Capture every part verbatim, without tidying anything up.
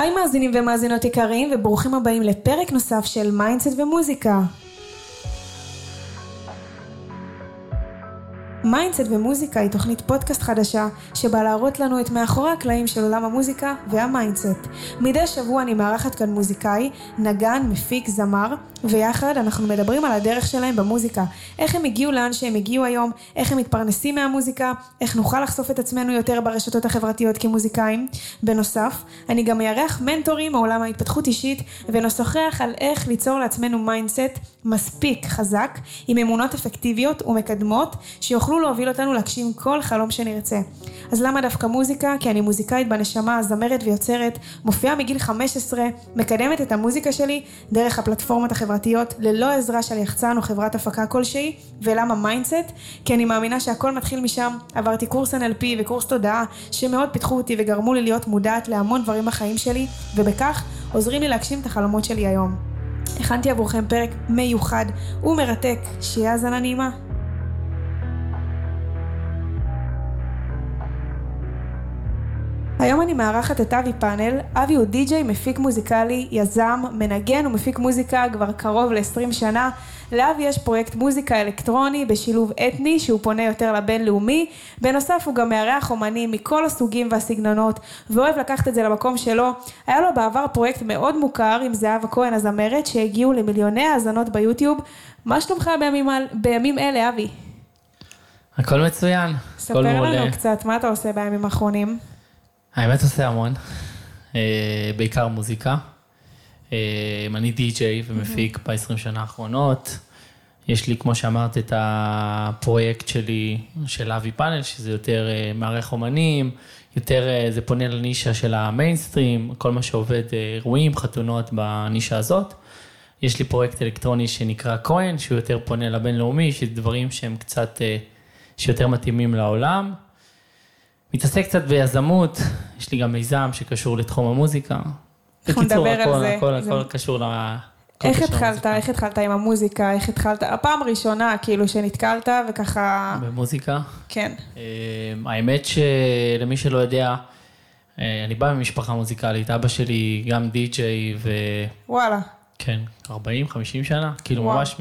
היי מאזינים ומאזינות יקרים, וברוכים הבאים לפרק נוסף של מיינדסט ומוזיקה. מיינדסט ומוזיקה היא תוכנית פודקאסט חדשה שבאה להראות לנו את מאחורי הקלעים של עולם המוזיקה והמיינדסט. מדי שבוע אני מארחת כאן מוזיקאי, נגן, מפיק, זמר, ויחד אנחנו מדברים על הדרך שלהם במוזיקה. איך הם הגיעו לאן שהם הגיעו היום, איך הם מתפרנסים מהמוזיקה, איך נוכל לחשוף את עצמנו יותר ברשתות החברתיות כמוזיקאים. בנוסף, אני גם מארח מנטורים מעולם ההתפתחות אישית, ונשוחח על איך ליצור לעצמנו מיינדסט מספיק חזק, עם אמונות אפקטיביות ומקדמות, שיוכלו להוביל אותנו להגשים כל חלום שנרצה. אז למה דווקא מוזיקה? כי אני מוזיקאית בנשמה, זמרת ויוצרת, מופיעה מגיל חמש עשרה, מקדמת את המוזיקה שלי דרך הפלטפורמות החברתיות, ללא עזרה של יחצן או חברת הפקה כלשהי. ולמה מיינדסט? כי אני מאמינה שהכל מתחיל משם. עברתי קורס אן אל פי וקורס תודעה, שמאוד פיתחו אותי וגרמו לי להיות מודעת להמון דברים בחיים שלי, ובכך עוזרים לי להגשים את החלומות שלי היום. הכנתי עבורכם פרק מיוחד ומרתק, שיהיה האזנה נעימה. היום אני מארחת את אבי פאנל. אבי הוא די-ג'יי, מפיק מוזיקלי, יזם, מנגן ומפיק מוזיקה כבר קרוב ל-עשרים שנה. לאבי יש פרויקט מוזיקה אלקטרוני בשילוב אתני שהוא פונה יותר לבינלאומי. בנוסף הוא גם מארח אומנים מכל הסוגים והסגנונות ואוהב לקחת את זה למקום שלו. היה לו בעבר פרויקט מאוד מוכר עם זהבה כהן הזמרת שהגיעו למיליוני האזנות ביוטיוב. מה שלומך בימים, בימים אלה אבי? הכל מצוין. ספר לנו קצת מה אתה עושה בימים האחרונים. האמת עושה המון, בעיקר מוזיקה. אני די-ג'יי ומפיק ב-עשרים שנה האחרונות. יש לי, כמו שאמרת, את הפרויקט שלי של אבי פאנל, שזה יותר מערך אומנים, יותר זה פונה לנישה של המיינסטרים, כל מה שעובד, אירועים, חתונות בנישה הזאת. יש לי פרויקט אלקטרוני שנקרא כהן, שהוא יותר פונה לבינלאומי, שדברים שהם קצת, שיותר מתאימים לעולם. מתעסק קצת ביזמות, יש לי גם מיזם שקשור לתחום המוזיקה. אנחנו נדבר על זה. הכל, הכל קשור ל... איך התחלת, איך התחלת עם המוזיקה, איך התחלת, הפעם ראשונה כאילו שנתקלת וככה... במוזיקה? כן. האמת שלמי שלא יודע, אני בא ממשפחה מוזיקלית, אבא שלי גם די-ג'יי ו... וואלה. כן, ארבעים חמישים שנה, כאילו ממש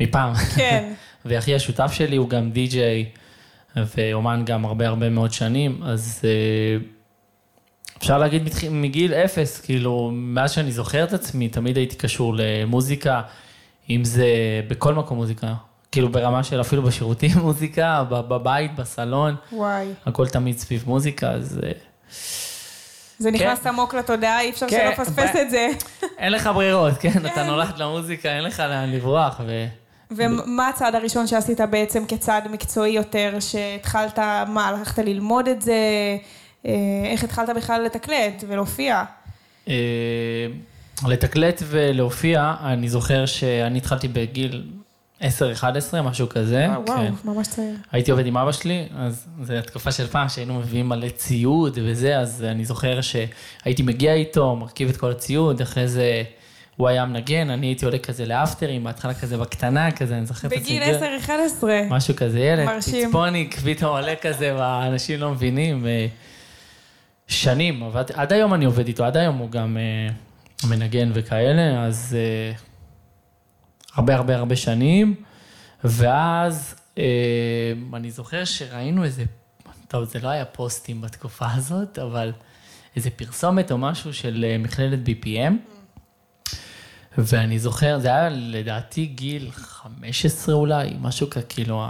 מפעם. כן. ואחי השותף שלי הוא גם די-ג'יי. ואומן גם הרבה הרבה מאוד שנים, אז אפשר להגיד מגיל אפס, כאילו, מאז שאני זוכר את עצמי, תמיד הייתי קשור למוזיקה, אם זה בכל מקום מוזיקה, כאילו ברמה של אפילו בשירותים מוזיקה, בבית, בסלון, וואי. הכל תמיד סביב מוזיקה, אז... זה נכנס עמוק לתודעה, אי אפשר שלא פספס את זה. אין לך ברירות, כן, אתה נולד למוזיקה, אין לך לאן לברוח, ו... ומה הצעד הראשון שעשית בעצם כצעד מקצועי יותר, שהתחלת, מה, הלכת ללמוד את זה, איך התחלת בכלל לתקלט ולהופיע? לתקלט ולהופיע, אני זוכר שאני התחלתי בגיל עשר אחת עשרה, משהו כזה. וואו, ממש צעיר. הייתי עובד עם אבא שלי, אז זו התקופה של פעם שהיינו מביאים מלא ציוד וזה, אז אני זוכר שהייתי מגיע איתו, מרכיב את כל הציוד, אחרי זה... הוא היה מנגן, אני הייתי עולה כזה לאפטרים, בהתחלה כזה בקטנה, כזה, אני זוכר את עצמי. בגיל עשר אחת עשרה. משהו כזה, ילד, פצפוניק, פתאום עולה כזה, והאנשים לא מבינים. שנים, אבל עד היום אני עובד איתו, עד היום הוא גם מנגן וכאלה, אז הרבה הרבה הרבה שנים, ואז אני זוכר שראינו איזה, טוב, זה לא היה פוסטים בתקופה הזאת, אבל איזה פרסומת או משהו של מכללת בי פי אם, ואני זוכר, זה היה לדעתי גיל חמש עשרה אולי, משהו כאילו,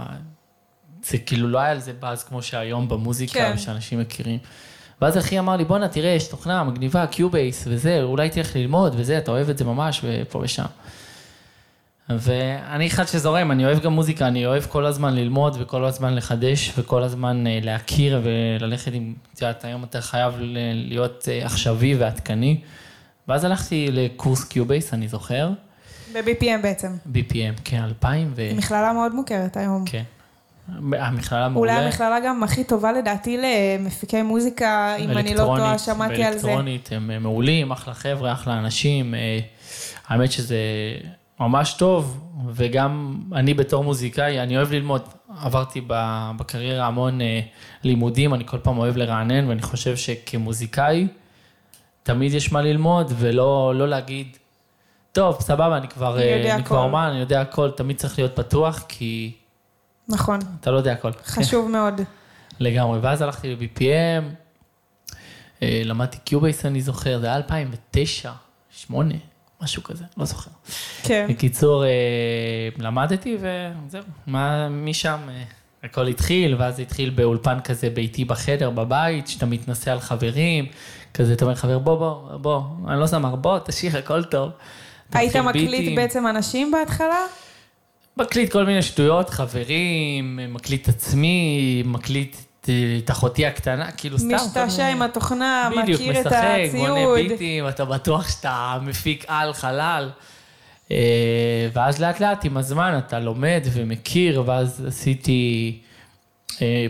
זה כאילו לא היה על זה באז כמו שהיום במוזיקה, שאנשים מכירים. ואז אחי אמר לי, בוא נה, תראה, יש תוכנה מגניבה, קיובייס וזה, אולי תלך ללמוד וזה, אתה אוהב את זה ממש ופה ושם. ואני אחד שזורם, אני אוהב גם מוזיקה, אני אוהב כל הזמן ללמוד וכל הזמן לחדש וכל הזמן להכיר וללכת עם, תראה, היום אתה חייב להיות עכשווי ועדכני. ואז הלכתי לקורס קיובייס, אני זוכר. ב-בי פי אם בעצם. בי פי אם, כן, אלפיים ו... מכללה מאוד מוכרת היום. כן. המכללה מעולה. אולי המכללה גם הכי טובה לדעתי למפיקי מוזיקה, אם אני לא טועה, שמעתי על זה. אלקטרונית, הם מעולים, אחלה חבר'ה, אחלה אנשים. האמת שזה ממש טוב, וגם אני בתור מוזיקאי, אני אוהב ללמוד. עברתי בקריירה המון לימודים, אני כל פעם אוהב לרענן, ואני חושב שכמוזיקאי, תמיד יש מה ללמוד, ולא לא להגיד, טוב, סבבה, אני כבר, אני כבר מה, אני יודע הכל, תמיד צריך להיות פתוח, כי... נכון. אתה לא יודע הכל. חשוב מאוד. לגמרי, ואז הלכתי ל-בי פי אם, למדתי קיובייס, אני זוכר, זה היה אלפיים ותשע, שמונה, משהו כזה, לא זוכר. כן. בקיצור, למדתי, וזהו, מה, משם הכל התחיל, ואז התחיל באולפן כזה ביתי בחדר, בבית, שאתה מתנסה על חברים, כזה, אתה אומר, חבר, בוא, בוא, בוא, אני לא זמר, בוא, תשאיר, הכל טוב. היית מקליט בעצם אנשים בהתחלה? מקליט כל מיני שטויות, חברים, מקליט עצמי, מקליט את אחותי הקטנה, כאילו סתם. משתעשע עם התוכנה, מכיר את הציוד. בדיוק, משחק, בונה ביטים, אתה בטוח שאתה מפיק על חלל. ואז לאט לאט עם הזמן אתה לומד ומכיר, ואז עשיתי,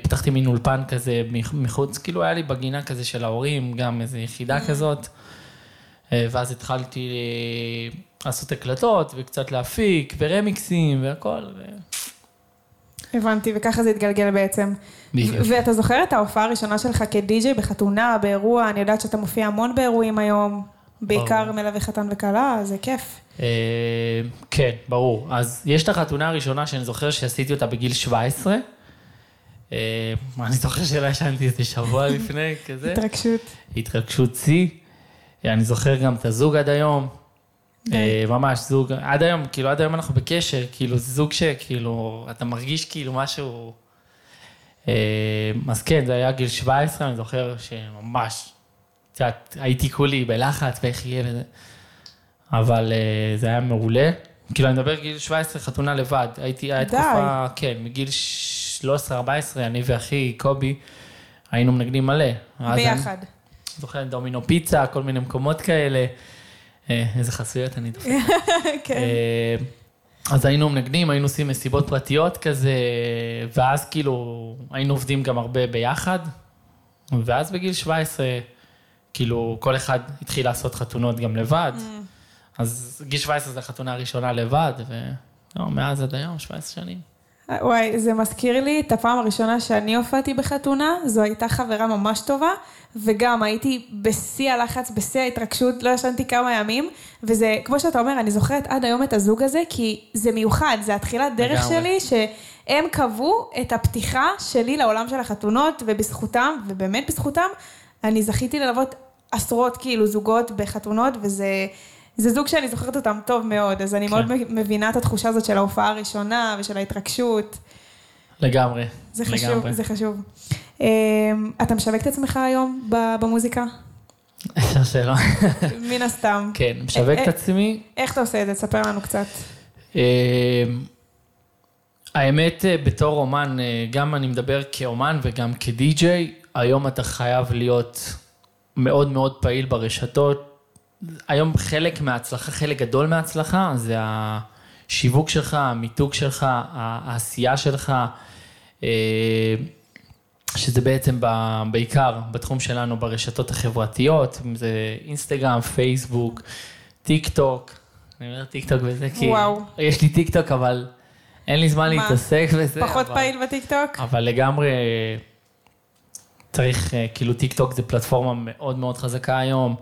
פתחתי מין אולפן כזה מחוץ, כאילו היה לי בגינה כזה של ההורים, גם איזו יחידה כזאת. ואז התחלתי לעשות הקלטות, וקצת להפיק, ורמיקסים, והכל. הבנתי, וככה זה התגלגל בעצם. ואתה זוכר את ההופעה הראשונה שלך כדיג'יי בחתונה, באירוע, אני יודעת שאתה מופיע המון באירועים היום, בעיקר מלווה חתן וקלה, זה כיף. כן, ברור. אז יש את החתונה הראשונה שאני זוכר שעשיתי אותה בגיל שבע עשרה, אני זוכר שלא ישנתי איזה שבוע לפני, כזה. התרגשות. התרגשות צי. אני זוכר גם את הזוג עד היום, ממש זוג, עד היום, כאילו עד היום אנחנו בקשר, כאילו זה זוג שכאילו, אתה מרגיש כאילו משהו, אז כן, זה היה גיל שבע עשרה, אני זוכר שממש, קצת, הייתי כולי בלחץ ואיך יהיה וזה, אבל זה היה מעולה, כאילו אני מדבר גיל שבע עשרה, חתונה לבד, הייתי, היה תקופה, כן, מגיל שלוש עשרה ארבע עשרה, אני ואחי, קובי, היינו מנגנים מלא. ביחד. זוכר, דומינו פיצה, כל מיני מקומות כאלה. איזה חסויות אני דופקת. כן. אז היינו מנגנים, היינו עושים מסיבות פרטיות כזה, ואז כאילו היינו עובדים גם הרבה ביחד, ואז בגיל שבע עשרה, כאילו כל אחד התחיל לעשות חתונות גם לבד, אז גיל שבע עשרה זה החתונה הראשונה לבד, ומאז עד היום, שבע עשרה שנים. וואי, זה מזכיר לי את הפעם הראשונה שאני הופעתי בחתונה, זו הייתה חברה ממש טובה, וגם הייתי בשיא הלחץ, בשיא ההתרגשות, לא ישנתי כמה ימים, וזה, כמו שאתה אומר, אני זוכרת עד היום את הזוג הזה, כי זה מיוחד, זה התחילת דרך שלי, שהם קבעו את הפתיחה שלי לעולם של החתונות, ובזכותם, ובאמת בזכותם, אני זכיתי ללוות עשרות כאילו זוגות בחתונות, וזה... זה זוג שאני זוכרת אותם טוב מאוד, אז אני כן. מאוד מבינה את התחושה הזאת של ההופעה הראשונה ושל ההתרגשות. לגמרי. זה חשוב, לגמרי. זה חשוב. אתה משווק את עצמך היום במוזיקה? אפשר שלא. מן הסתם. כן, משווק את עצמי. איך אתה עושה את זה? תספר לנו קצת. האמת, בתור אומן, גם אני מדבר כאומן וגם כדי-ג'יי, היום אתה חייב להיות מאוד מאוד פעיל ברשתות, היום חלק מההצלחה, חלק גדול מההצלחה, זה השיווק שלך, המיתוג שלך, העשייה שלך, שזה בעצם בעיקר בתחום שלנו ברשתות החברתיות, זה אינסטגרם, פייסבוק, טיק טוק, אני אומר טיק טוק וזה, כי יש לי טיק טוק, אבל אין לי זמן להתעסק וזה. פחות פעיל בטיק טוק? אבל לגמרי צריך, כאילו טיק טוק זה פלטפורמה מאוד מאוד חזקה היום,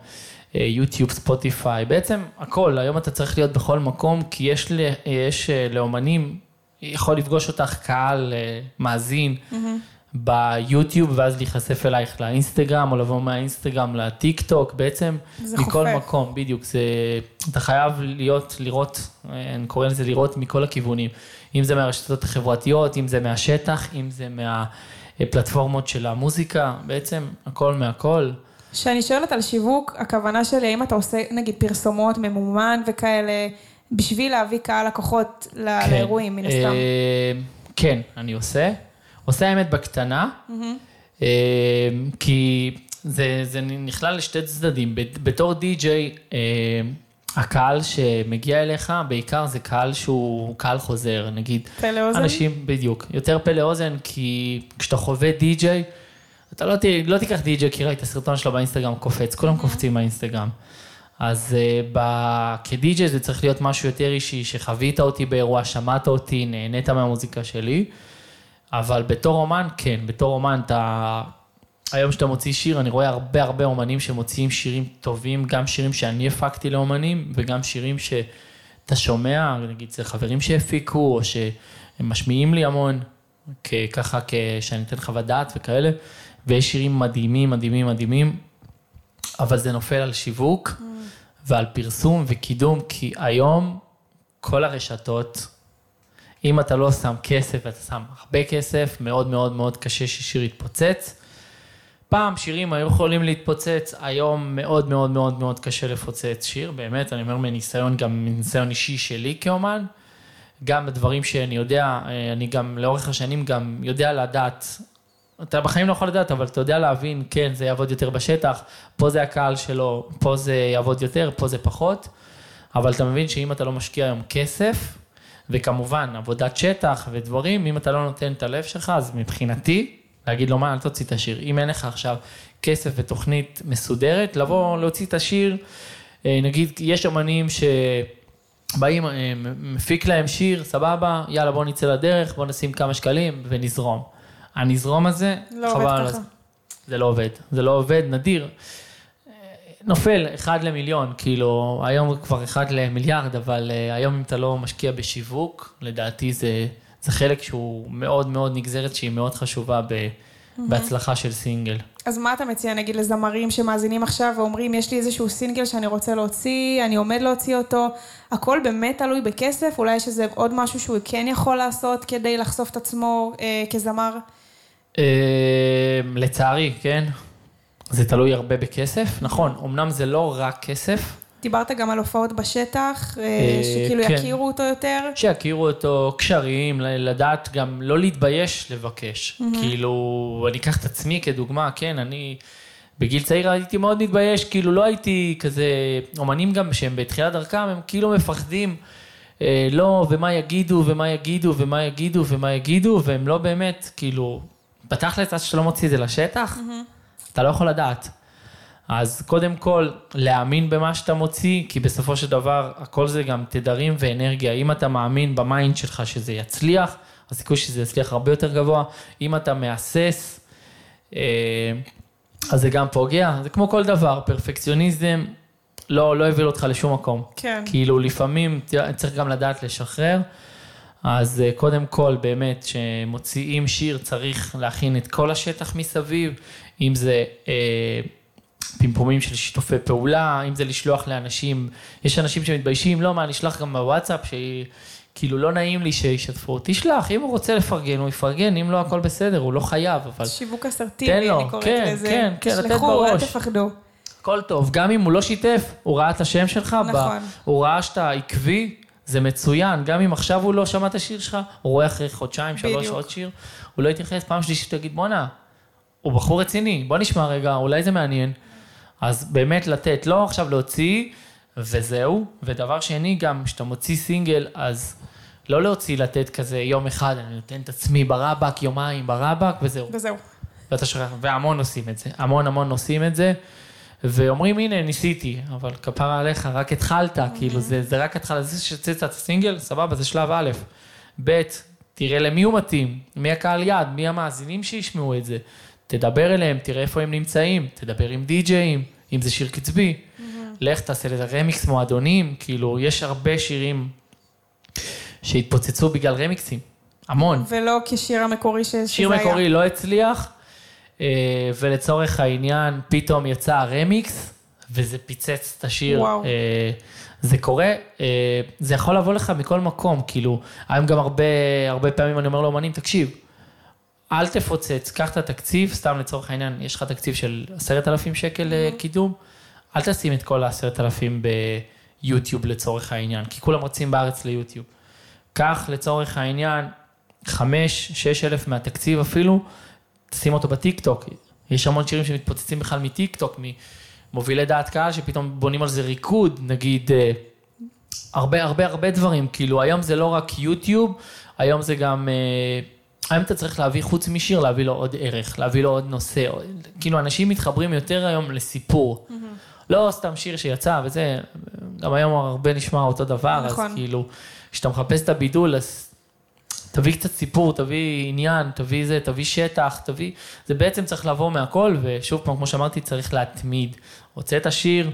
יוטיוב, ספוטיפיי, בעצם הכל, היום אתה צריך להיות בכל מקום, כי יש, לה, יש לאומנים, יכול לפגוש אותך קהל מאזין mm-hmm. ביוטיוב, ואז להיחשף אלייך לאינסטגרם, או לבוא מהאינסטגרם לטיק טוק, בעצם מכל חופף. מקום, בדיוק, זה, אתה חייב להיות, לראות, אני קורא לזה לראות מכל הכיוונים, אם זה מהרשתות החברתיות, אם זה מהשטח, אם זה מהפלטפורמות של המוזיקה, בעצם הכל מהכל. כשאני שואלת על שיווק, הכוונה שלי, האם אתה עושה, נגיד, פרסומות ממומן וכאלה, בשביל להביא קהל לקוחות לאירועים, מן הסתם? כן, אני עושה. עושה האמת בקטנה, כי זה נכלל לשתי צדדים. בתור די-ג'יי, הקהל שמגיע אליך, בעיקר זה קהל שהוא קהל חוזר, נגיד. פלא אוזן? אנשים, בדיוק. יותר פלא אוזן, כי כשאתה חווה די-ג'יי, אתה לא, לא תיקח די-ג'יי, כי ראית הסרטון שלו באינסטגרם קופץ, כולם קופצים באינסטגרם. אז ב, כדי-ג'יי זה צריך להיות משהו יותר אישי, שחווית אותי באירוע, שמעת אותי, נהנית מהמוזיקה שלי, אבל בתור אומן, כן, בתור אומן אתה היום שאתה מוציא שיר, אני רואה הרבה הרבה אומנים שמוציאים שירים טובים, גם שירים שאני הפקתי לאומנים, וגם שירים שאתה שומע, נגיד, זה חברים שהפיקו, או שהם משמיעים לי המון, ככה שאני אתן חוות דעת וכאלה, ויש שירים מדהימים, מדהימים, מדהימים, אבל זה נופל על שיווק, mm. ועל פרסום וקידום, כי היום כל הרשתות, אם אתה לא שם כסף, ואתה שם הרבה כסף, מאוד מאוד מאוד קשה ששיר יתפוצץ, פעם שירים היו יכולים להתפוצץ, היום מאוד מאוד מאוד מאוד קשה לפוצץ שיר, באמת, אני אומר מניסיון, גם מניסיון אישי שלי כאומן, גם הדברים שאני יודע, אני גם לאורך השנים גם יודע לדעת, אתה בחיים לא יכול לדעת, אבל אתה יודע להבין, כן, זה יעבוד יותר בשטח, פה זה הקהל שלו, פה זה יעבוד יותר, פה זה פחות, אבל אתה מבין שאם אתה לא משקיע היום כסף, וכמובן עבודת שטח ודברים, אם אתה לא נותן את הלב שלך, אז מבחינתי, להגיד לו, מה, אל תוציא את השיר. אם אין לך עכשיו כסף ותוכנית מסודרת, לבוא, להוציא את השיר, נגיד, יש אמנים שבאים, מפיק להם שיר, סבבה, יאללה, בוא נצא לדרך, בוא נשים כמה שקלים ונזרום. הנזרום הזה, לא חבל, זה לא עובד. זה לא עובד, נדיר. נופל אחד למיליון, כאילו, היום כבר אחד למיליארד, אבל היום אם אתה לא משקיע בשיווק, לדעתי זה... זה חלק שהוא מאוד מאוד נגזרת, שהיא מאוד חשובה בהצלחה של סינגל. אז מה אתה מציע, נגיד, לזמרים שמאזינים עכשיו ואומרים, יש לי איזשהו סינגל שאני רוצה להוציא, אני עומד להוציא אותו, הכל באמת תלוי בכסף, אולי יש איזה עוד משהו שהוא כן יכול לעשות כדי לחשוף את עצמו כזמר? לצערי, כן. זה תלוי הרבה בכסף, נכון. אמנם זה לא רק כסף, דיברת גם על הופעות בשטח, שכאילו יכירו אותו יותר. שיכירו אותו, קשרים, לדעת גם לא להתבייש לבקש. כאילו, אני אקח את עצמי כדוגמה, כן, אני בגיל צעיר הייתי מאוד מתבייש, כאילו לא הייתי כזה, אומנים גם שהם בתחילת דרכם, הם כאילו מפחדים, לא, ומה יגידו, ומה יגידו, ומה יגידו, ומה יגידו, והם לא באמת, כאילו, בתכלס עד שלא מוציא את זה לשטח, אתה לא יכול לדעת. אז קודם כל, להאמין במה שאתה מוציא, כי בסופו של דבר, הכל זה גם תדרים ואנרגיה. אם אתה מאמין במיינד שלך שזה יצליח, הסיכוי שזה יצליח הרבה יותר גבוה. אם אתה מאסס, אז זה גם פוגע. זה כמו כל דבר, פרפקציוניזם לא, לא הביא אותך לשום מקום. כן. כאילו, לפעמים צריך גם לדעת לשחרר. אז קודם כל, באמת, שמוציאים שיר, צריך להכין את כל השטח מסביב. אם זה... פמפומים של שיתופי פעולה, אם זה לשלוח לאנשים, יש אנשים שמתביישים, לא, מה, אני אשלח גם בוואטסאפ, שכאילו לא נעים לי שישתפו, תשלח, אם הוא רוצה לפרגן, הוא יפרגן, אם לא, הכל בסדר, הוא לא חייב, אבל... שיווק אסרטיבי, אני קוראת לזה. כן, כן, כן, לתת בראש. תפחדו. הכל טוב, גם אם הוא לא שיתף, הוא ראה את השם שלך, נכון. הוא ראה שאתה עקבי, זה מצוין, גם אם עכשיו הוא לא שמע את השיר שלך, הוא רואה אחרי חודשיים, שלוש עוד שיר, הוא לא יתייחס, פעם שלישית תגיד, בוא נע, הוא בחור רציני, בוא נשמע רגע, אולי זה מעניין. אז באמת לתת, לא עכשיו להוציא, וזהו. ודבר שני, גם כשאתה מוציא סינגל, אז לא להוציא לתת כזה יום אחד, אני נותן את עצמי ברבק, יומיים ברבק, וזהו. וזהו. ואתה שוכח, והמון עושים את זה, המון המון עושים את זה, ואומרים, הנה, ניסיתי, אבל כפרה עליך, רק התחלת, כאילו, זה, זה רק התחלת, זה שצאת את הסינגל, סבבה, זה שלב א', ב', תראה למי הוא מתאים, מי הקהל יד, מי המאזינים שישמעו את זה. תדבר אליהם, תראה איפה הם נמצאים, תדבר עם די-ג'אים, אם זה שיר קצבי, לך תעשה לזה רמיקס מועדונים, כאילו, יש הרבה שירים שהתפוצצו בגלל רמיקסים, המון. ולא כשיר המקורי שזה היה. שיר מקורי לא הצליח, ולצורך העניין, פתאום יצא הרמיקס, וזה פיצץ את השיר. וואו. זה קורה, זה יכול לבוא לך מכל מקום, כאילו, היום גם הרבה, הרבה פעמים אני אומר לאומנים, תקשיב, אל תפוצץ, קח את התקציב, סתם לצורך העניין, יש לך תקציב של עשרת אלפים שקל קידום, אל תשים את כל העשרת אלפים ביוטיוב לצורך העניין, כי כולם רוצים בארץ ליוטיוב. קח לצורך העניין, חמש, שש אלף מהתקציב אפילו, תשים אותו בטיקטוק. יש המון שירים שמתפוצצים בכלל מטיקטוק, ממובילי דעת קהל, שפתאום בונים על זה ריקוד, נגיד, הרבה הרבה הרבה דברים, כאילו היום זה לא רק יוטיוב, היום זה גם... היום אתה צריך להביא חוץ משיר, להביא לו עוד ערך, להביא לו עוד נושא, כאילו אנשים מתחברים יותר היום לסיפור, לא סתם שיר שיצא וזה, גם היום הרבה נשמע אותו דבר, אז כאילו, כשאתה מחפש את הבידול, אז תביא קצת סיפור, תביא עניין, תביא זה, תביא שטח, תביא... זה בעצם צריך לבוא מהכל, ושוב פעם, כמו שאמרתי, צריך להתמיד. רוצה את השיר,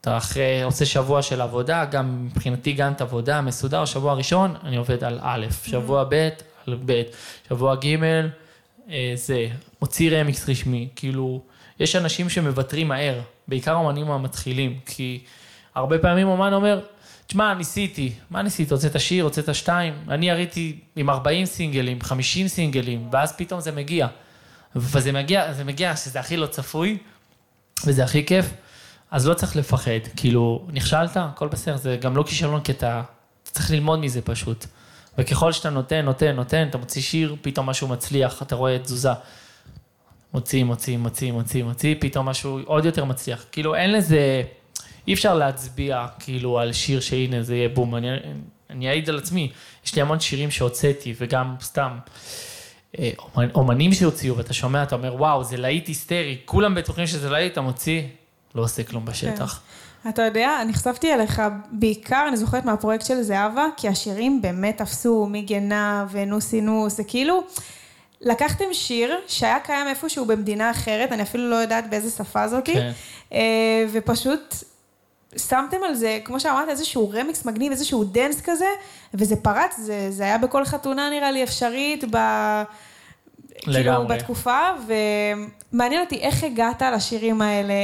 אתה אחרי, עושה שבוע של עבודה, גם מבחינתי גם את עבודה מסודר, שבוע ראשון, אני עובד על א', שבוע ב', על ב', שבוע ג', זה, מוציא רמיקס רשמי, כאילו, יש אנשים שמוותרים מהר, בעיקר אומנים המתחילים, כי הרבה פעמים אומן אומר, תשמע, ניסיתי, מה ניסית? הוצאת השיר, הוצאת שתיים, אני הראיתי עם ארבעים סינגלים, חמישים סינגלים, ואז פתאום זה מגיע, וזה מגיע, זה מגיע שזה הכי לא צפוי, וזה הכי כיף, אז לא צריך לפחד, כאילו, נכשלת, כל בסדר, זה גם לא כישלון, כי אתה צריך ללמוד מזה פשוט, וככל שאתה נותן, נותן, נותן, אתה מוציא שיר, פתאום משהו מצליח, אתה רואה את תזוזה, מוציא, מוציא, מוציא, מוציא, מוציא, פתאום משהו עוד יותר מצליח, כאילו, אין לזה... אי אפשר להצביע, כאילו, על שיר שהנה, זה יהיה בום. אני, אני אעיד על עצמי. יש לי המון שירים שהוצאתי, וגם סתם, אומנים שהוציאו, ואתה שומע, אתה אומר, וואו, זה להיט היסטרי. כולם בטוחים שזה להיט, אתה מוציא, לא עושה כלום בשטח. אתה יודע, אני חשפתי אליך, בעיקר, אני זוכרת מהפרויקט של זהבה, כי השירים באמת תפסו מגנה ונוס אינוס, זה כאילו, לקחתם שיר שהיה קיים איפשהו במדינה אחרת, אני אפילו לא יודעת באיזה שפה זאתי, ופשוט שמתם על זה, כמו שאמרת, איזשהו רמיקס מגניב, איזשהו דנס כזה, וזה פרץ, זה, זה היה בכל חתונה נראה לי אפשרית, ב... כאילו בתקופה, ומעניין אותי איך הגעת לשירים האלה,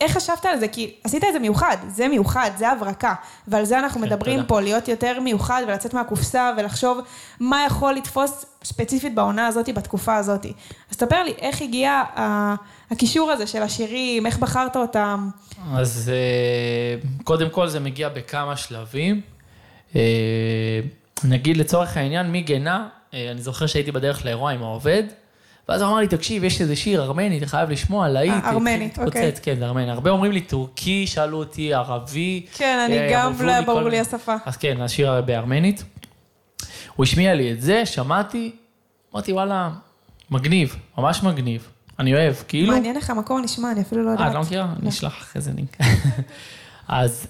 איך חשבת על זה, כי עשית את זה מיוחד, זה מיוחד, זה הברקה, ועל זה אנחנו כן, מדברים תודה. פה, להיות יותר מיוחד ולצאת מהקופסה, ולחשוב מה יכול לתפוס ספציפית בעונה הזאת, בתקופה הזאת. אז תספר לי, איך הגיע הקישור הזה של השירים, איך בחרת אותם? אז קודם כל זה מגיע בכמה שלבים. נגיד לצורך העניין, מי גנה, אני זוכר שהייתי בדרך לאירוע עם העובד, ואז הוא אמר לי, תקשיב, יש איזה שיר ארמני, אתה חייב לשמוע, להיט. ארמנית, אוקיי. כן, ארמני. הרבה אומרים לי, טורקי, שאלו אותי, ערבי. כן, אני גם לא ברור לי השפה. אז כן, השיר בארמנית. הוא השמיע לי את זה, שמעתי, אמרתי, וואלה, מגניב, ממש מגניב. אני אוהב, כאילו... מעניין לך, מקום נשמע, אני אפילו לא יודעת. אה, לא מכירה? אני אשלח אחרי זה לינק. אז,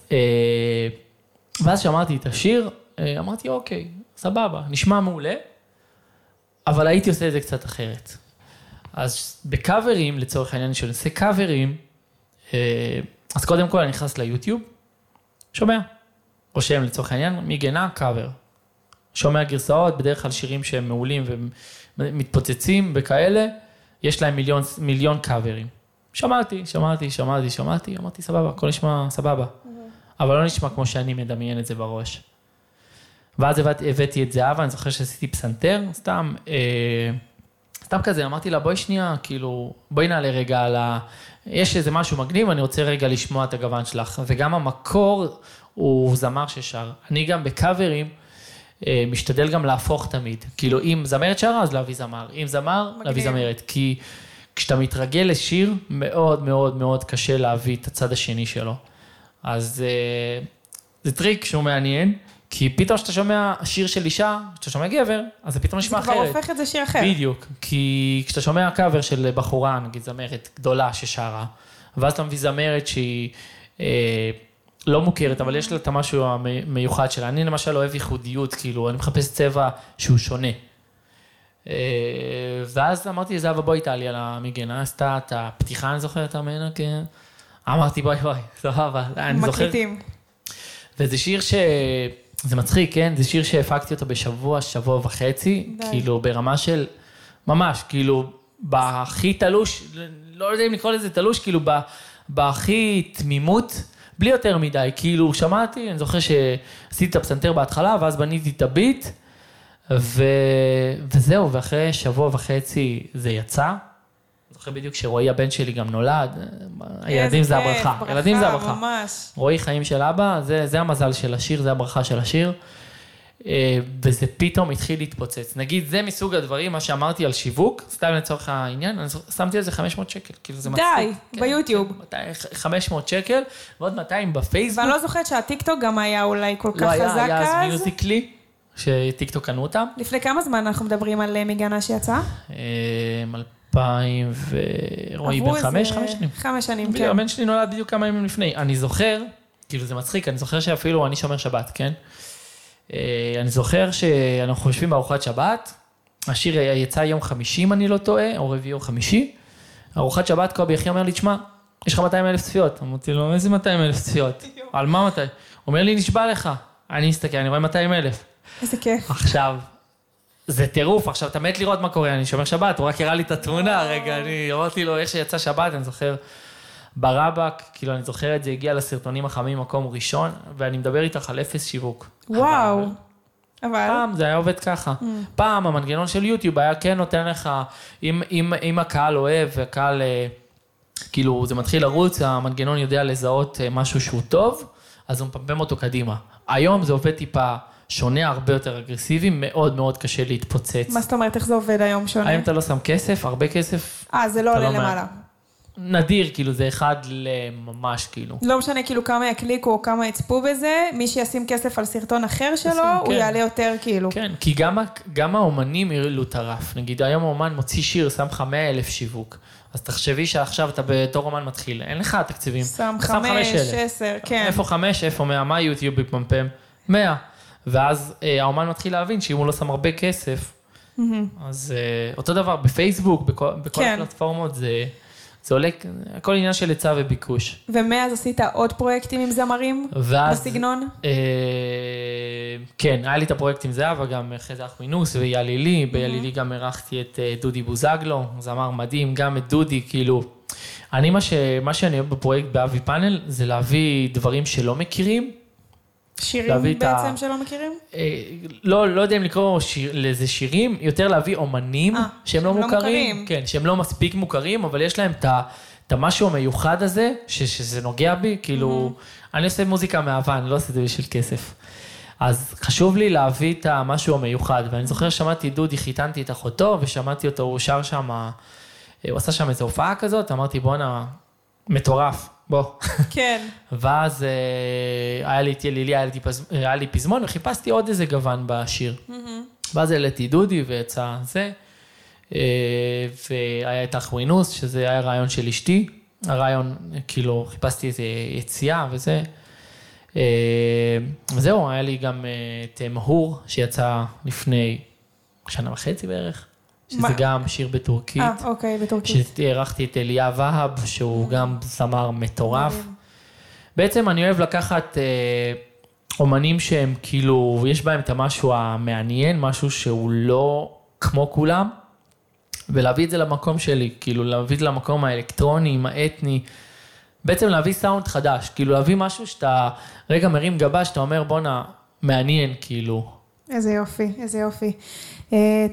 ואז שמעתי את השיר, אמרתי, אוקיי, סבבה, נשמע מעולה, אבל הייתי עושה את זה קצת אחרת. אז בקאברים, לצורך העניין שאני עושה קאברים, אז קודם כל אני נכנס ליוטיוב, שומע, רושם לצורך העניין, מגנה, קאבר. שומע גרסאות, בדרך כלל שירים שהם מעולים ומתפוצצים וכאלה, יש להם מיליון, מיליון קאברים. שמעתי, שמעתי, שמעתי, שמעתי, אמרתי סבבה, הכל נשמע סבבה. אבל לא נשמע כמו שאני מדמיין את זה בראש. ואז הבאתי את זהבה, אני זוכר שעשיתי פסנתר, סתם, אה, סתם כזה, אמרתי לה, בואי שנייה, כאילו, בואי נעלה רגע על ה... יש איזה משהו מגניב, אני רוצה רגע לשמוע את הגוון שלך. וגם המקור הוא זמר ששר. אני גם בקאברים, אה, משתדל גם להפוך תמיד. כאילו, אם זמרת שרה, אז להביא זמר. אם זמר, מגניב. להביא זמרת. כי כשאתה מתרגל לשיר, מאוד מאוד מאוד קשה להביא את הצד השני שלו. אז אה, זה טריק שהוא מעניין. כי פתאום שאתה שומע שיר של אישה, כשאתה שומע גבר, אז זה פתאום נשמע אחרת. זה כבר הופך את זה שיר אחר. בדיוק, כי כשאתה שומע קאבר של בחורה, נגיד זמרת גדולה ששרה, ואז אתה מביא זמרת שהיא אה, לא מוכרת, אבל יש לה את המשהו המיוחד שלה. אני למשל אוהב ייחודיות, כאילו, אני מחפש צבע שהוא שונה. אה, ואז אמרתי, זהבה, בואי תעלי על המגנה, עשתה את הפתיחה, אני זוכרת המנה, כן? אמרתי, בואי, בואי, זהבה, אני זוכרת. מקליטים. וזה שיר ש... זה מצחיק, כן? זה שיר שהפקתי אותו בשבוע, שבוע וחצי, די. כאילו ברמה של, ממש, כאילו, בהכי תלוש, לא יודע אם לקרוא לזה תלוש, כאילו, בהכי תמימות, בלי יותר מדי, כאילו, שמעתי, אני זוכר שעשיתי את הפסנתר בהתחלה, ואז בניתי את הביט, ו... וזהו, ואחרי שבוע וחצי זה יצא, זוכר בדיוק שרועי הבן שלי גם נולד, הילדים זה הברכה, ילדים זה הברכה, ממש. רועי חיים של אבא, זה, זה המזל של השיר, זה הברכה של השיר, וזה פתאום התחיל להתפוצץ. נגיד, זה מסוג הדברים, מה שאמרתי על שיווק, סתם לצורך העניין, אני שמתי על זה חמש מאות שקל, כאילו זה מצחיק. די, כן, ביוטיוב. כן, חמש מאות שקל, ועוד מאתיים בפייסבוק. ואני לא זוכרת שהטיקטוק גם היה אולי כל כך לא חזק היה, אז. לא היה, היה אז מיוזיקלי. שטיקטוק קנו אותם. לפני כמה זמן אנחנו מדברים על מגנה שיצא? אלפיים ורואי בן חמש, חמש שנים. חמש שנים, כן. הבן שלי נולד בדיוק כמה ימים לפני. אני זוכר, כאילו זה מצחיק, אני זוכר שאפילו אני שומר שבת, כן? אני זוכר שאנחנו יושבים בארוחת שבת, השיר יצא יום חמישי, אם אני לא טועה, או רביעי או חמישי, ארוחת שבת, קובי יחי אומר לי, תשמע, יש לך מאתיים אלף צפיות. אמרתי לו, איזה מאתיים אלף צפיות? על מה מאתיים? אומר לי, נשבע לך. אני אסתכל, אני רואה מאתיים אלף. איזה כיף. עכשיו, זה טירוף, עכשיו אתה מת לראות מה קורה, אני שומר שבת, הוא רק הראה לי את התמונה, רגע, אני אמרתי לו, איך שיצא שבת, אני זוכר, ברבק, כאילו אני זוכרת, זה הגיע לסרטונים החמים, מקום ראשון, ואני מדבר איתך על אפס שיווק. וואו. אבל... אבל... פעם זה היה עובד ככה. Mm. פעם המנגנון של יוטיוב היה כן נותן לך, אם, אם, אם הקהל אוהב, הקהל, כאילו זה מתחיל לרוץ, המנגנון יודע לזהות משהו שהוא טוב, אז הוא מפמפם אותו קדימה. היום זה עובד טיפה שונה, הרבה יותר אגרסיבי, מאוד מאוד קשה להתפוצץ. מה זאת אומרת, איך זה עובד היום שונה? האם אתה לא שם כסף, הרבה כסף? אה, זה לא עולה לא למעלה. נדיר, כאילו, זה אחד לממש, כאילו. לא משנה, כאילו, כמה יקליקו או כמה יצפו בזה, מי שישים כסף על סרטון אחר שלו, ישים, הוא כן. יעלה יותר, כאילו. כן, כי גם, גם האומנים ירלו את הרף. נגיד, היום האומן מוציא שיר, שם חמש אלף שיווק. אז תחשבי שעכשיו אתה בתור אומן מתחיל. אין לך תקציבים. שם חמש, עשר, כן. איפה חמש, איפה מאה, מה יוטיוב בפמפם? מאה. ואז אה, האומן מתחיל להבין שאם הוא לא שם הרבה כסף, mm-hmm. אז אה, אותו דבר, בפייסבוק, בכל, בכל כן. הפלטפורמות, זה... זה עולה, הכל עניין של היצע וביקוש. ומאז עשית עוד פרויקטים עם זמרים בסגנון? כן, היה לי את הפרויקט עם זהבה, גם חזך מינוס וילילי, בילילי גם ערכתי את דודי בוזגלו, זמר מדהים, גם את דודי, כאילו, אני מה שאני אוהב בפרויקט באבי פאנל, זה להביא דברים שלא מכירים, שירים בעצם שלא מכירים? לא יודע אם לקרוא לזה שירים, יותר להביא אומנים שהם לא מוכרים, שהם לא מספיק מוכרים, אבל יש להם את המשהו המיוחד הזה, שזה נוגע בי, כאילו, אני עושה מוזיקה מהאהבה, אני לא עושה את זה בשביל כסף. אז חשוב לי להביא את המשהו המיוחד, ואני זוכר שמעתי דודי, חיתנתי את אחותו, ושמעתי אותו, הוא שר שם, הוא עשה שם איזו הופעה כזאת, אמרתי בוא'נה, מטורף. בוא. כן. ואז היה לי, היה לי פזמון, וחיפשתי עוד איזה גוון בשיר. ואז העליתי דודי ויצא זה, והיה את החווינוס, שזה היה רעיון של אשתי, הרעיון, כאילו, חיפשתי איזה יציאה וזה. וזהו, היה לי גם את מהור, שיצא לפני שנה וחצי בערך. שזה גם שיר בטורקית. אה, אוקיי, בטורקית. שערכתי את אליה והב, שהוא גם זמר מטורף. בעצם אני אוהב לקחת אומנים שהם כאילו, יש בהם את המשהו המעניין, משהו שהוא לא כמו כולם, ולהביא את זה למקום שלי, כאילו להביא את זה למקום האלקטרוני, האתני, בעצם להביא סאונד חדש, כאילו להביא משהו שאתה רגע מרים גבה, שאתה אומר בונה, מעניין כאילו. איזה יופי, איזה יופי.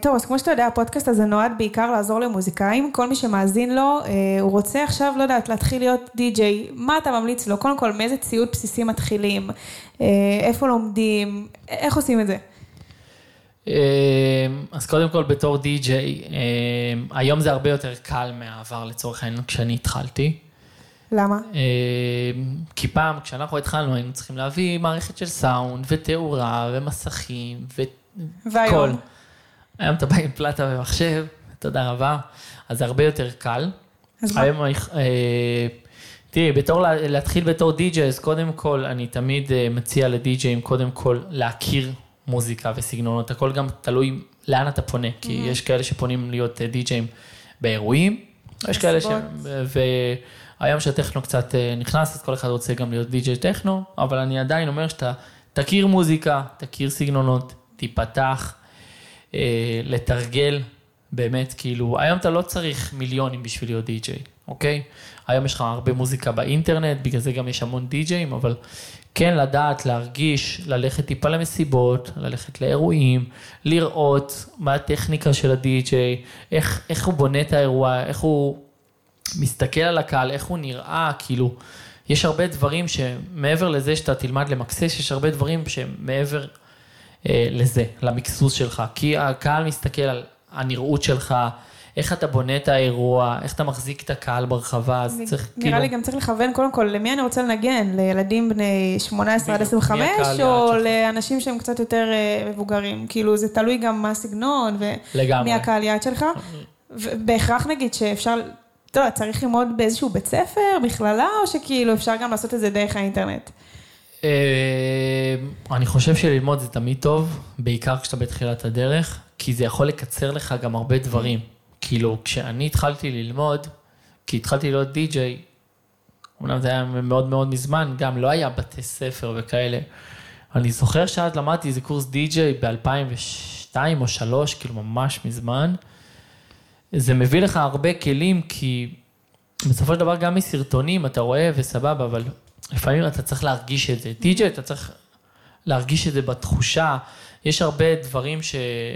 טוב, אז כמו שאתה יודע, הפודקאסט הזה נועד בעיקר לעזור למוזיקאים, כל מי שמאזין לו, הוא רוצה עכשיו, לא יודעת, להתחיל להיות די-ג'יי, מה אתה ממליץ לו? קודם כל, מאיזה ציוד בסיסי מתחילים? איפה לומדים? איך עושים את זה? אז קודם כל, בתור די-ג'יי, היום זה הרבה יותר קל מהעבר לצורך העניין כשאני התחלתי. למה? כי פעם, כשאנחנו התחלנו, היינו צריכים להביא מערכת של סאונד ותאורה ומסכים וכל. היום אתה בא עם פלטה ומחשב, תודה רבה, אז זה הרבה יותר קל. אז היום, מה? תראי, בתור, להתחיל בתור די-ג'יי, אז קודם כל, אני תמיד מציע לדי-ג'יים, קודם כל, להכיר מוזיקה וסגנונות, הכל גם תלוי לאן אתה פונה, כי יש כאלה שפונים להיות די-ג'יים באירועים, יש כאלה ש... והיום שהטכנו קצת נכנס, אז כל אחד רוצה גם להיות די-ג'יי טכנו, אבל אני עדיין אומר שאתה תכיר מוזיקה, תכיר סגנונות, תיפתח, לתרגל, באמת, כאילו, היום אתה לא צריך מיליונים בשביל להיות די-ג'יי, אוקיי? היום יש לך הרבה מוזיקה באינטרנט, בגלל זה גם יש המון די-ג'יים, אבל כן לדעת, להרגיש, ללכת טיפה למסיבות, ללכת לאירועים, לראות מה הטכניקה של הדי-ג'יי, איך, איך הוא בונה את האירוע, איך הוא מסתכל על הקהל, איך הוא נראה, כאילו, יש הרבה דברים שמעבר לזה שאתה תלמד למקסש, יש הרבה דברים שמעבר... לזה, למקסוס שלך, כי הקהל מסתכל על הנראות שלך, איך אתה בונה את האירוע, איך אתה מחזיק את הקהל ברחבה, אז צריך כאילו... נראה לי גם צריך לכוון, קודם כל, למי אני רוצה לנגן? לילדים בני שמונה עשרה עד עשרים וחמש, או לאנשים שהם קצת יותר מבוגרים? כאילו, זה תלוי גם מה הסגנון, ומי הקהל יעד שלך. בהכרח נגיד שאפשר... לא, צריך ללמוד באיזשהו בית ספר, בכללה, או שכאילו אפשר גם לעשות את זה דרך האינטרנט? אני חושב שללמוד זה תמיד טוב, בעיקר כשאתה בתחילת הדרך, כי זה יכול לקצר לך גם הרבה דברים. כאילו, כשאני התחלתי ללמוד, כי התחלתי להיות די-ג'יי, אומנם זה היה מאוד מאוד מזמן, גם לא היה בתי ספר וכאלה. אני זוכר שעד למדתי איזה קורס די-ג'יי ב-אלפיים ושתיים או אלפיים ושלוש, כאילו ממש מזמן. זה מביא לך הרבה כלים, כי בסופו של דבר גם מסרטונים אתה רואה וסבבה, אבל לפעמים אתה צריך להרגיש את זה. די-ג'יי אתה צריך להרגיש את זה בתחושה. יש הרבה דברים ש...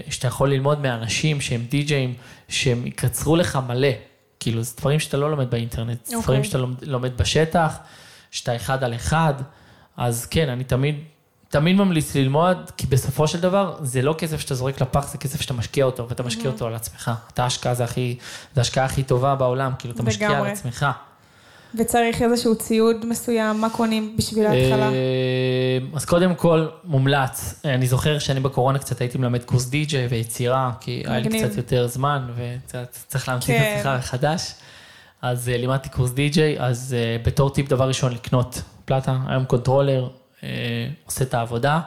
שאתה יכול ללמוד מאנשים שהם די-ג'יים, שהם יקצרו לך מלא. כאילו, זה דברים שאתה לא לומד באינטרנט, okay. דברים שאתה לומד בשטח, שאתה אחד על אחד. אז כן, אני תמיד, תמיד ממליץ ללמוד, כי בסופו של דבר, זה לא כסף שאתה זורק לפח, זה כסף שאתה משקיע אותו, ואתה משקיע mm-hmm. אותו על עצמך. אתה השקעה, זה הכי, זה השקעה הכי טובה בעולם, כאילו, אתה משקיע גמרי. על עצמך. וצריך איזשהו ציוד מסוים, מה קונים בשביל ההתחלה? אז קודם כל, מומלץ. אני זוכר שאני בקורונה קצת הייתי מלמד קורס די-ג'יי ויצירה, כי היה לי קצת יותר זמן, וצריך להמציא את עצמך מחדש. אז לימדתי קורס די-ג'יי, אז בתור טיפ דבר ראשון, לקנות פלטה, היום קונטרולר, עושה את העבודה,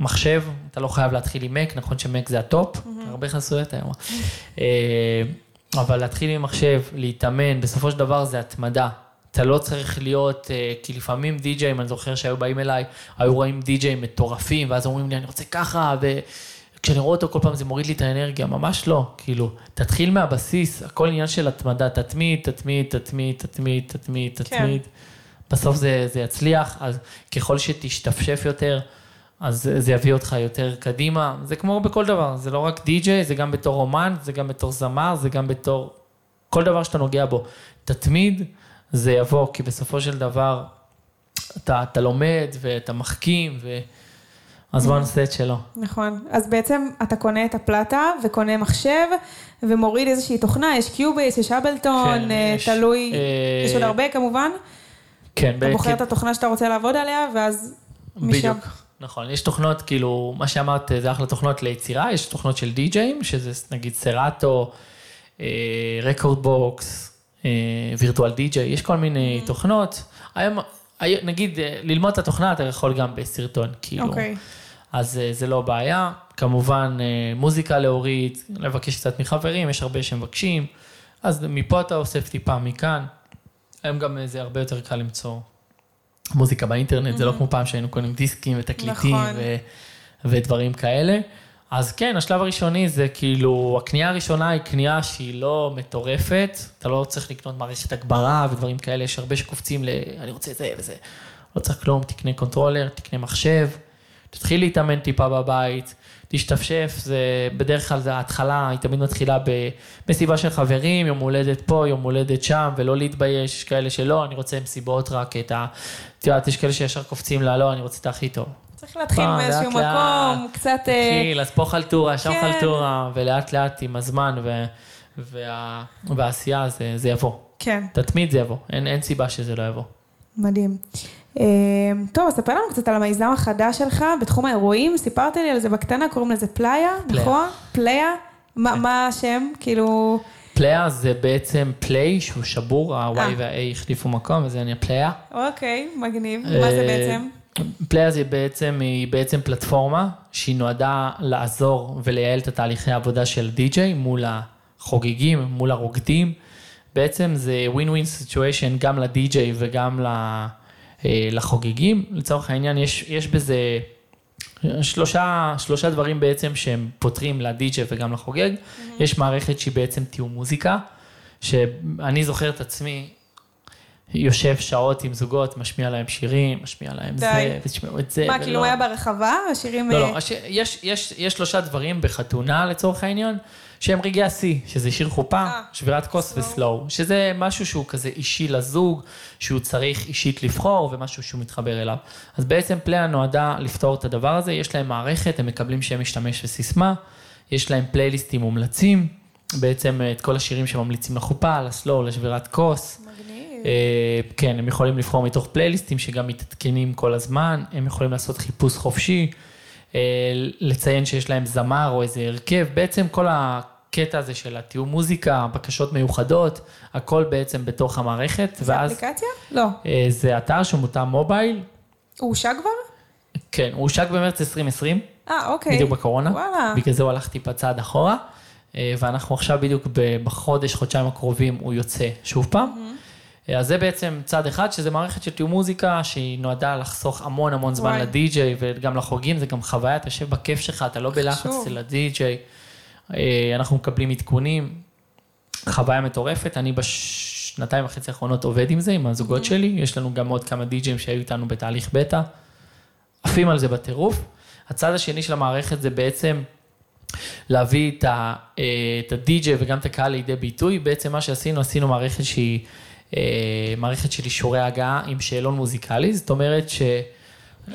ומחשב, אתה לא חייב להתחיל עם מק, נכון שמק זה הטופ, הרבה חסויות היום. אבל להתחיל עם מחשב, להתאמן, בסופו של דבר זה התמדה. אתה לא צריך להיות, כי לפעמים די-ג'יים, אני זוכר שהיו באים אליי, היו רואים די-ג'יים מטורפים, ואז אומרים לי, אני רוצה ככה, וכשאני רואה אותו כל פעם זה מוריד לי את האנרגיה, ממש לא, כאילו, תתחיל מהבסיס, הכל עניין של התמדה, תתמיד, תתמיד, תתמיד, תתמיד, תתמיד, תתמיד. בסוף זה, זה יצליח, אז ככל שתשתפשף יותר, אז זה יביא אותך יותר קדימה, זה כמו בכל דבר, זה לא רק די-ג'יי, זה גם בתור אומן, זה גם בתור זמר, זה גם בתור כל דבר שאתה נוגע בו. תתמיד, זה יבוא, כי בסופו של דבר אתה, אתה לומד ואתה מחכים, והזמן עושה את שלו. נכון, אז בעצם אתה קונה את הפלטה וקונה מחשב, ומוריד איזושהי תוכנה, יש קיובייס, יש אבלטון, תלוי, יש עוד הרבה כמובן. כן. אתה בוחר את התוכנה שאתה רוצה לעבוד עליה, ואז משם... נכון, יש תוכנות, כאילו, מה שאמרת, זה אחלה תוכנות ליצירה, יש תוכנות של די-ג'יים, שזה נגיד סרטו, רקורדבוקס, וירטואל די-ג'יי, יש כל מיני mm-hmm. תוכנות. היום, נגיד, ללמוד את התוכנה, אתה יכול גם בסרטון, כאילו. Okay. אז זה לא בעיה. כמובן, מוזיקה להוריד, לבקש קצת מחברים, יש הרבה שמבקשים, אז מפה אתה אוסף טיפה מכאן. היום גם זה הרבה יותר קל למצוא. מוזיקה באינטרנט, mm-hmm. זה לא כמו פעם שהיינו קונים דיסקים ותקליטים נכון. ו- ודברים כאלה. אז כן, השלב הראשוני זה כאילו, הקנייה הראשונה היא קנייה שהיא לא מטורפת, אתה לא צריך לקנות מערכת הגברה ודברים כאלה, יש הרבה שקופצים ל... אני רוצה זה וזה. לא צריך כלום, תקנה קונטרולר, תקנה מחשב, תתחיל להתאמן טיפה בבית, תשתפשף, זה בדרך כלל זה ההתחלה, היא תמיד מתחילה במסיבה של חברים, יום הולדת פה, יום הולדת שם, ולא להתבייש, יש כאלה שלא, אני רוצה מסיבות רק את ה... תראות, יש כאלה שישר קופצים לה, לא, אני רוצה את הכי טוב. צריך להתחיל מאיזשהו מקום, קצת... תתחיל, אז פה חלטורה, שם חלטורה, ולאט לאט עם הזמן והעשייה זה יבוא. כן. תתמיד זה יבוא, אין סיבה שזה לא יבוא. מדהים. טוב, ספר לנו קצת על המיזם החדש שלך בתחום האירועים, סיפרת לי על זה בקטנה, קוראים לזה פליה, נכון? פליה, מה השם? כאילו... פליה זה בעצם פליי, שהוא שבור, ה-Y וה-A החליפו מקום, וזה נהיה פליה. אוקיי, מגניב, מה זה בעצם? פליה זה בעצם, היא בעצם פלטפורמה שהיא נועדה לעזור ולייעל את התהליכי העבודה של די-ג'יי מול החוגגים, מול הרוקדים, בעצם זה win-win situation גם לדי-ג'יי וגם ל... לחוגגים. לצורך העניין, יש, יש בזה שלושה, שלושה דברים בעצם שהם פותרים לדי-ג'יי וגם לחוגג. Mm-hmm. יש מערכת שהיא בעצם תיאום מוזיקה, שאני זוכר את עצמי, יושב שעות עם זוגות, משמיע להם שירים, משמיע להם די. זה, ותשמעו את זה. מה, ולא... כאילו הוא היה ברחבה? השירים... לא, לא, יש, יש, יש שלושה דברים בחתונה, לצורך העניין, שהם רגעי השיא, שזה שיר חופה, שבירת כוס וסלואו, שזה משהו שהוא כזה אישי לזוג, שהוא צריך אישית לבחור, ומשהו שהוא מתחבר אליו. אז בעצם פליה נועדה לפתור את הדבר הזה, יש להם מערכת, הם מקבלים שם משתמש וסיסמה, יש להם פלייליסטים מומלצים, בעצם את כל השירים שממליצים לחופה, לסלואו, לשבירת כוס. מגניב. כן, הם יכולים לבחור מתוך פלייליסטים, שגם מתעדכנים כל הזמן, הם יכולים לעשות חיפוש חופשי, לציין שיש להם זמר או איזה הרכב, בעצם כל ה... הקטע הזה של התיאום מוזיקה, בקשות מיוחדות, הכל בעצם בתוך המערכת. זה אפליקציה? לא. זה אתר שמותאם מובייל. הוא הושק כבר? כן, הוא הושק במרץ עשרים עשרים. אה, אוקיי. בדיוק בקורונה. וואלה. בגלל זה הוא הלך טיפה צעד אחורה, ואנחנו עכשיו בדיוק בחודש, חודשיים הקרובים, הוא יוצא שוב פעם. אז זה בעצם צד אחד, שזה מערכת של תיאום מוזיקה, שהיא נועדה לחסוך המון המון זמן לדי-ג'יי, וגם לחוגים, זה גם חוויה, אתה יושב בכיף שלך, אתה לא בלחץ של הדי-ג'יי, אנחנו מקבלים עדכונים, חוויה מטורפת, אני בשנתיים וחצי האחרונות עובד עם זה, עם הזוגות שלי, יש לנו גם עוד כמה די-ג'יים שהיו איתנו בתהליך בטא, עפים על זה בטירוף. הצד השני של המערכת זה בעצם להביא את הדי-ג'יי וגם את הקהל לידי ביטוי, בעצם מה שעשינו, עשינו מערכת שהיא מערכת של אישורי הגעה עם שאלון מוזיקלי, זאת אומרת ש...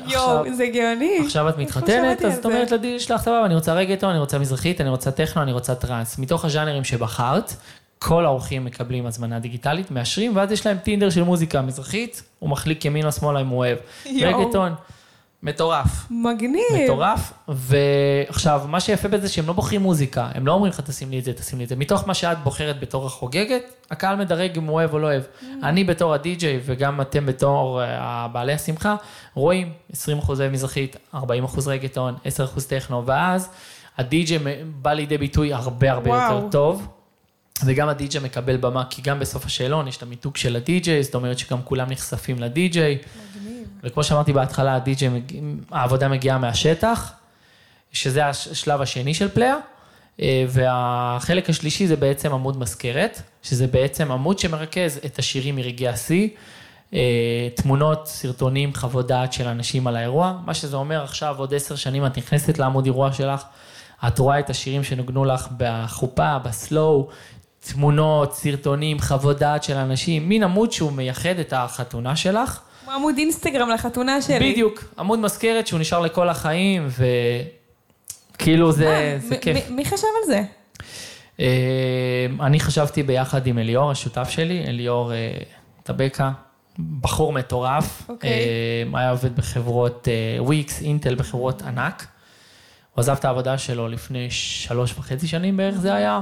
יואו, זה גאוני. עכשיו את מתחתנת, אז זאת אומרת לדי שלך, סבבה, אני רוצה רגטון, אני רוצה מזרחית, אני רוצה טכנו, אני רוצה טרנס. מתוך הז'אנרים שבחרת, כל האורחים מקבלים הזמנה דיגיטלית, מאשרים, ואז יש להם טינדר של מוזיקה מזרחית, הוא מחליק ימין או שמאלה אם הוא אוהב. רגטון, מטורף. מגניב. מטורף, ועכשיו, מה שיפה בזה שהם לא בוחרים מוזיקה, הם לא אומרים לך, תשים לי את זה, תשים לי את זה. מתוך מה שאת בוחרת בתור החוגגת, הקהל מדרג אם הוא אוהב או לא אוהב. אני בתור הדי-ג'יי, וגם אתם בתור בעלי השמחה, רואים עשרים אחוז מזרחית, ארבעים אחוז רגטון, עשרה אחוז טכנו, ואז הדי-ג'יי בא לידי ביטוי הרבה הרבה יותר טוב, וגם הדי-ג'יי מקבל במה, כי גם בסוף השאלון יש את המיתוג של הדי-ג'יי, זאת אומרת שגם כולם נחשפים לדי-ג'יי. וכמו שאמרתי בהתחלה, הדי-ג'יי, העבודה מגיעה מהשטח, שזה השלב השני של פליה, והחלק השלישי זה בעצם עמוד מזכרת, שזה בעצם עמוד שמרכז את השירים מרגעי השיא, תמונות, סרטונים, חוות דעת של אנשים על האירוע, מה שזה אומר עכשיו עוד עשר שנים את נכנסת לעמוד אירוע שלך, את רואה את השירים שנוגנו לך בחופה, בסלואו, תמונות, סרטונים, חוות דעת של אנשים, מין עמוד שהוא מייחד את החתונה שלך, עמוד אינסטגרם לחתונה שלי. בדיוק, עמוד מזכרת שהוא נשאר לכל החיים, וכאילו זה, זה כיף. מי חשב על זה? אני חשבתי ביחד עם אליאור, השותף שלי, אליאור טבקה, בחור מטורף, היה עובד בחברות וויקס, אינטל, בחברות ענק, הוא עזב את העבודה שלו לפני שלוש וחצי שנים בערך זה היה,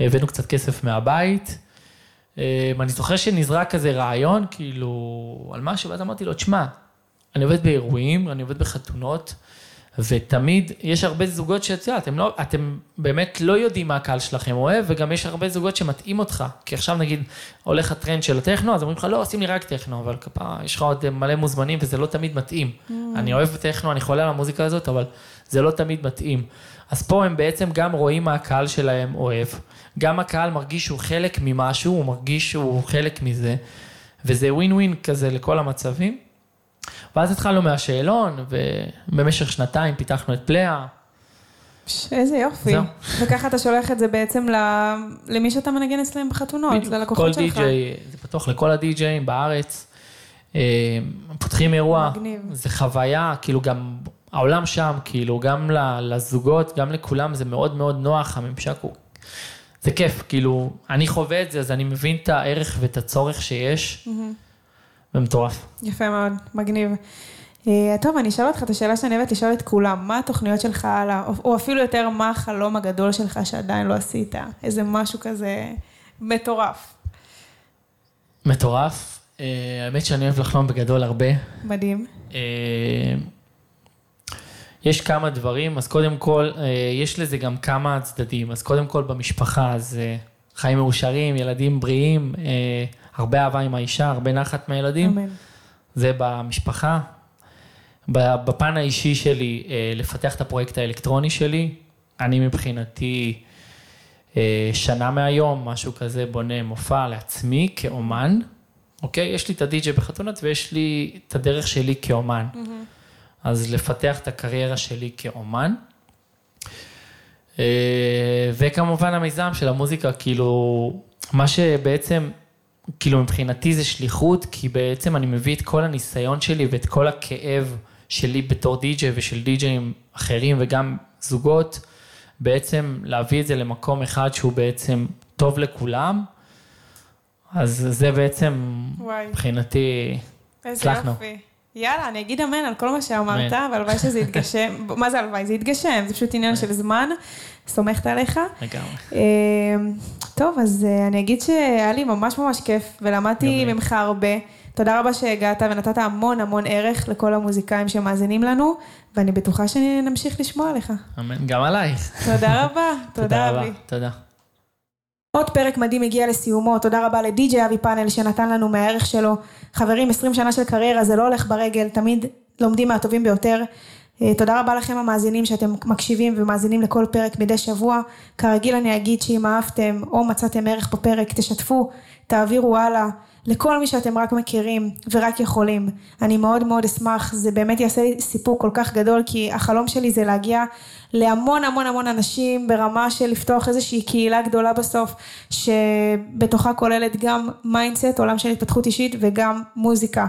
הבאנו קצת כסף מהבית, אני זוכר שנזרק כזה רעיון, כאילו, על משהו, ואז אמרתי לו, תשמע, אני עובד באירועים, אני עובד בחתונות, ותמיד יש הרבה זוגות שיצא, אתם, לא, אתם באמת לא יודעים מה הקהל שלכם אוהב, וגם יש הרבה זוגות שמתאים אותך, כי עכשיו נגיד, הולך הטרנד של הטכנו, אז אומרים לך, לא, עושים לי רק טכנו, אבל כפה, יש לך עוד מלא מוזמנים, וזה לא תמיד מתאים. Mm. אני אוהב טכנו, אני חולה על המוזיקה הזאת, אבל זה לא תמיד מתאים. אז פה הם בעצם גם רואים מה הקהל שלהם אוהב, גם הקהל מרגיש שהוא חלק ממשהו, הוא מרגיש שהוא חלק מזה, וזה ווין ווין כזה לכל המצבים, ואז התחלנו מהשאלון, ובמשך שנתיים פיתחנו את פליה. איזה יופי. וככה אתה שולח את זה בעצם למי שאתה מנגן אצלם בחתונות, ללקוחות שלך. כל די-ג'יי, זה פתוח לכל הדי-ג'יי בארץ, פותחים אירוע, זה חוויה, כאילו גם... העולם שם, כאילו, גם לזוגות, גם לכולם, זה מאוד מאוד נוח, הממשק הוא, זה כיף, כאילו, אני חווה את זה, אז אני מבין את הערך ואת הצורך שיש, ומטורף. יפה מאוד, מגניב. טוב, אני אשאל אותך את השאלה שאני אוהבת לשאול את כולם, מה התוכניות שלך הלאה, או אפילו יותר, מה החלום הגדול שלך שעדיין לא עשית, איזה משהו כזה מטורף. מטורף? האמת שאני אוהב לחלום בגדול הרבה. מדהים. יש כמה דברים, אז קודם כל, יש לזה גם כמה צדדים, אז קודם כל במשפחה, אז חיים מאושרים, ילדים בריאים, הרבה אהבה עם האישה, הרבה נחת מהילדים, אמן. זה במשפחה. בפן האישי שלי, לפתח את הפרויקט האלקטרוני שלי, אני מבחינתי שנה מהיום, משהו כזה בונה מופע לעצמי כאומן, אוקיי? יש לי את הדי-ג'יי בחתונות ויש לי את הדרך שלי כאומן. Mm-hmm. אז לפתח את הקריירה שלי כאומן, וכמובן המיזם של המוזיקה, כאילו, מה שבעצם, כאילו מבחינתי זה שליחות, כי בעצם אני מביא את כל הניסיון שלי, ואת כל הכאב שלי בתור די-ג'יי, ושל די-ג'יים אחרים, וגם זוגות, בעצם להביא את זה למקום אחד, שהוא בעצם טוב לכולם, אז זה בעצם, וואי. מבחינתי, הצלחנו. איזה יופי. יאללה, אני אגיד אמן על כל מה שאמרת, והלוואי שזה יתגשם. מה זה הלוואי? זה יתגשם, זה פשוט עניין של זמן. סומכת עליך. לגמרי. טוב, אז אני אגיד שהיה לי ממש ממש כיף, ולמדתי ממך הרבה. תודה רבה שהגעת, ונתת המון המון ערך לכל המוזיקאים שמאזינים לנו, ואני בטוחה שנמשיך לשמוע עליך. אמן, גם עליי. תודה רבה. תודה רבה. תודה. עוד פרק מדהים הגיע לסיומו, תודה רבה לדי-ג'יי אבי פאנל שנתן לנו מהערך שלו. חברים, עשרים שנה של קריירה, זה לא הולך ברגל, תמיד לומדים מהטובים ביותר. תודה רבה לכם המאזינים שאתם מקשיבים ומאזינים לכל פרק מדי שבוע. כרגיל אני אגיד שאם אהבתם או מצאתם ערך בפרק, תשתפו, תעבירו הלאה לכל מי שאתם רק מכירים ורק יכולים. אני מאוד מאוד אשמח, זה באמת יעשה לי סיפוק כל כך גדול, כי החלום שלי זה להגיע להמון המון המון אנשים, ברמה של לפתוח איזושהי קהילה גדולה בסוף, שבתוכה כוללת גם מיינדסט, עולם של התפתחות אישית, וגם מוזיקה.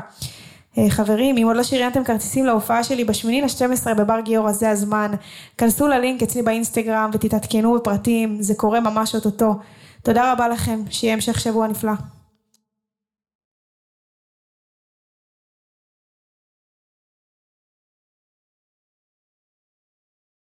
חברים, אם עוד לא שריינתם כרטיסים להופעה שלי בשמיני לשתים עשרה בבר גיאור, אז זה הזמן. כנסו ללינק אצלי באינסטגרם ותתעדכנו בפרטים, זה קורה ממש אותו. תודה רבה לכם, שיהיה המשך שבוע נפלא.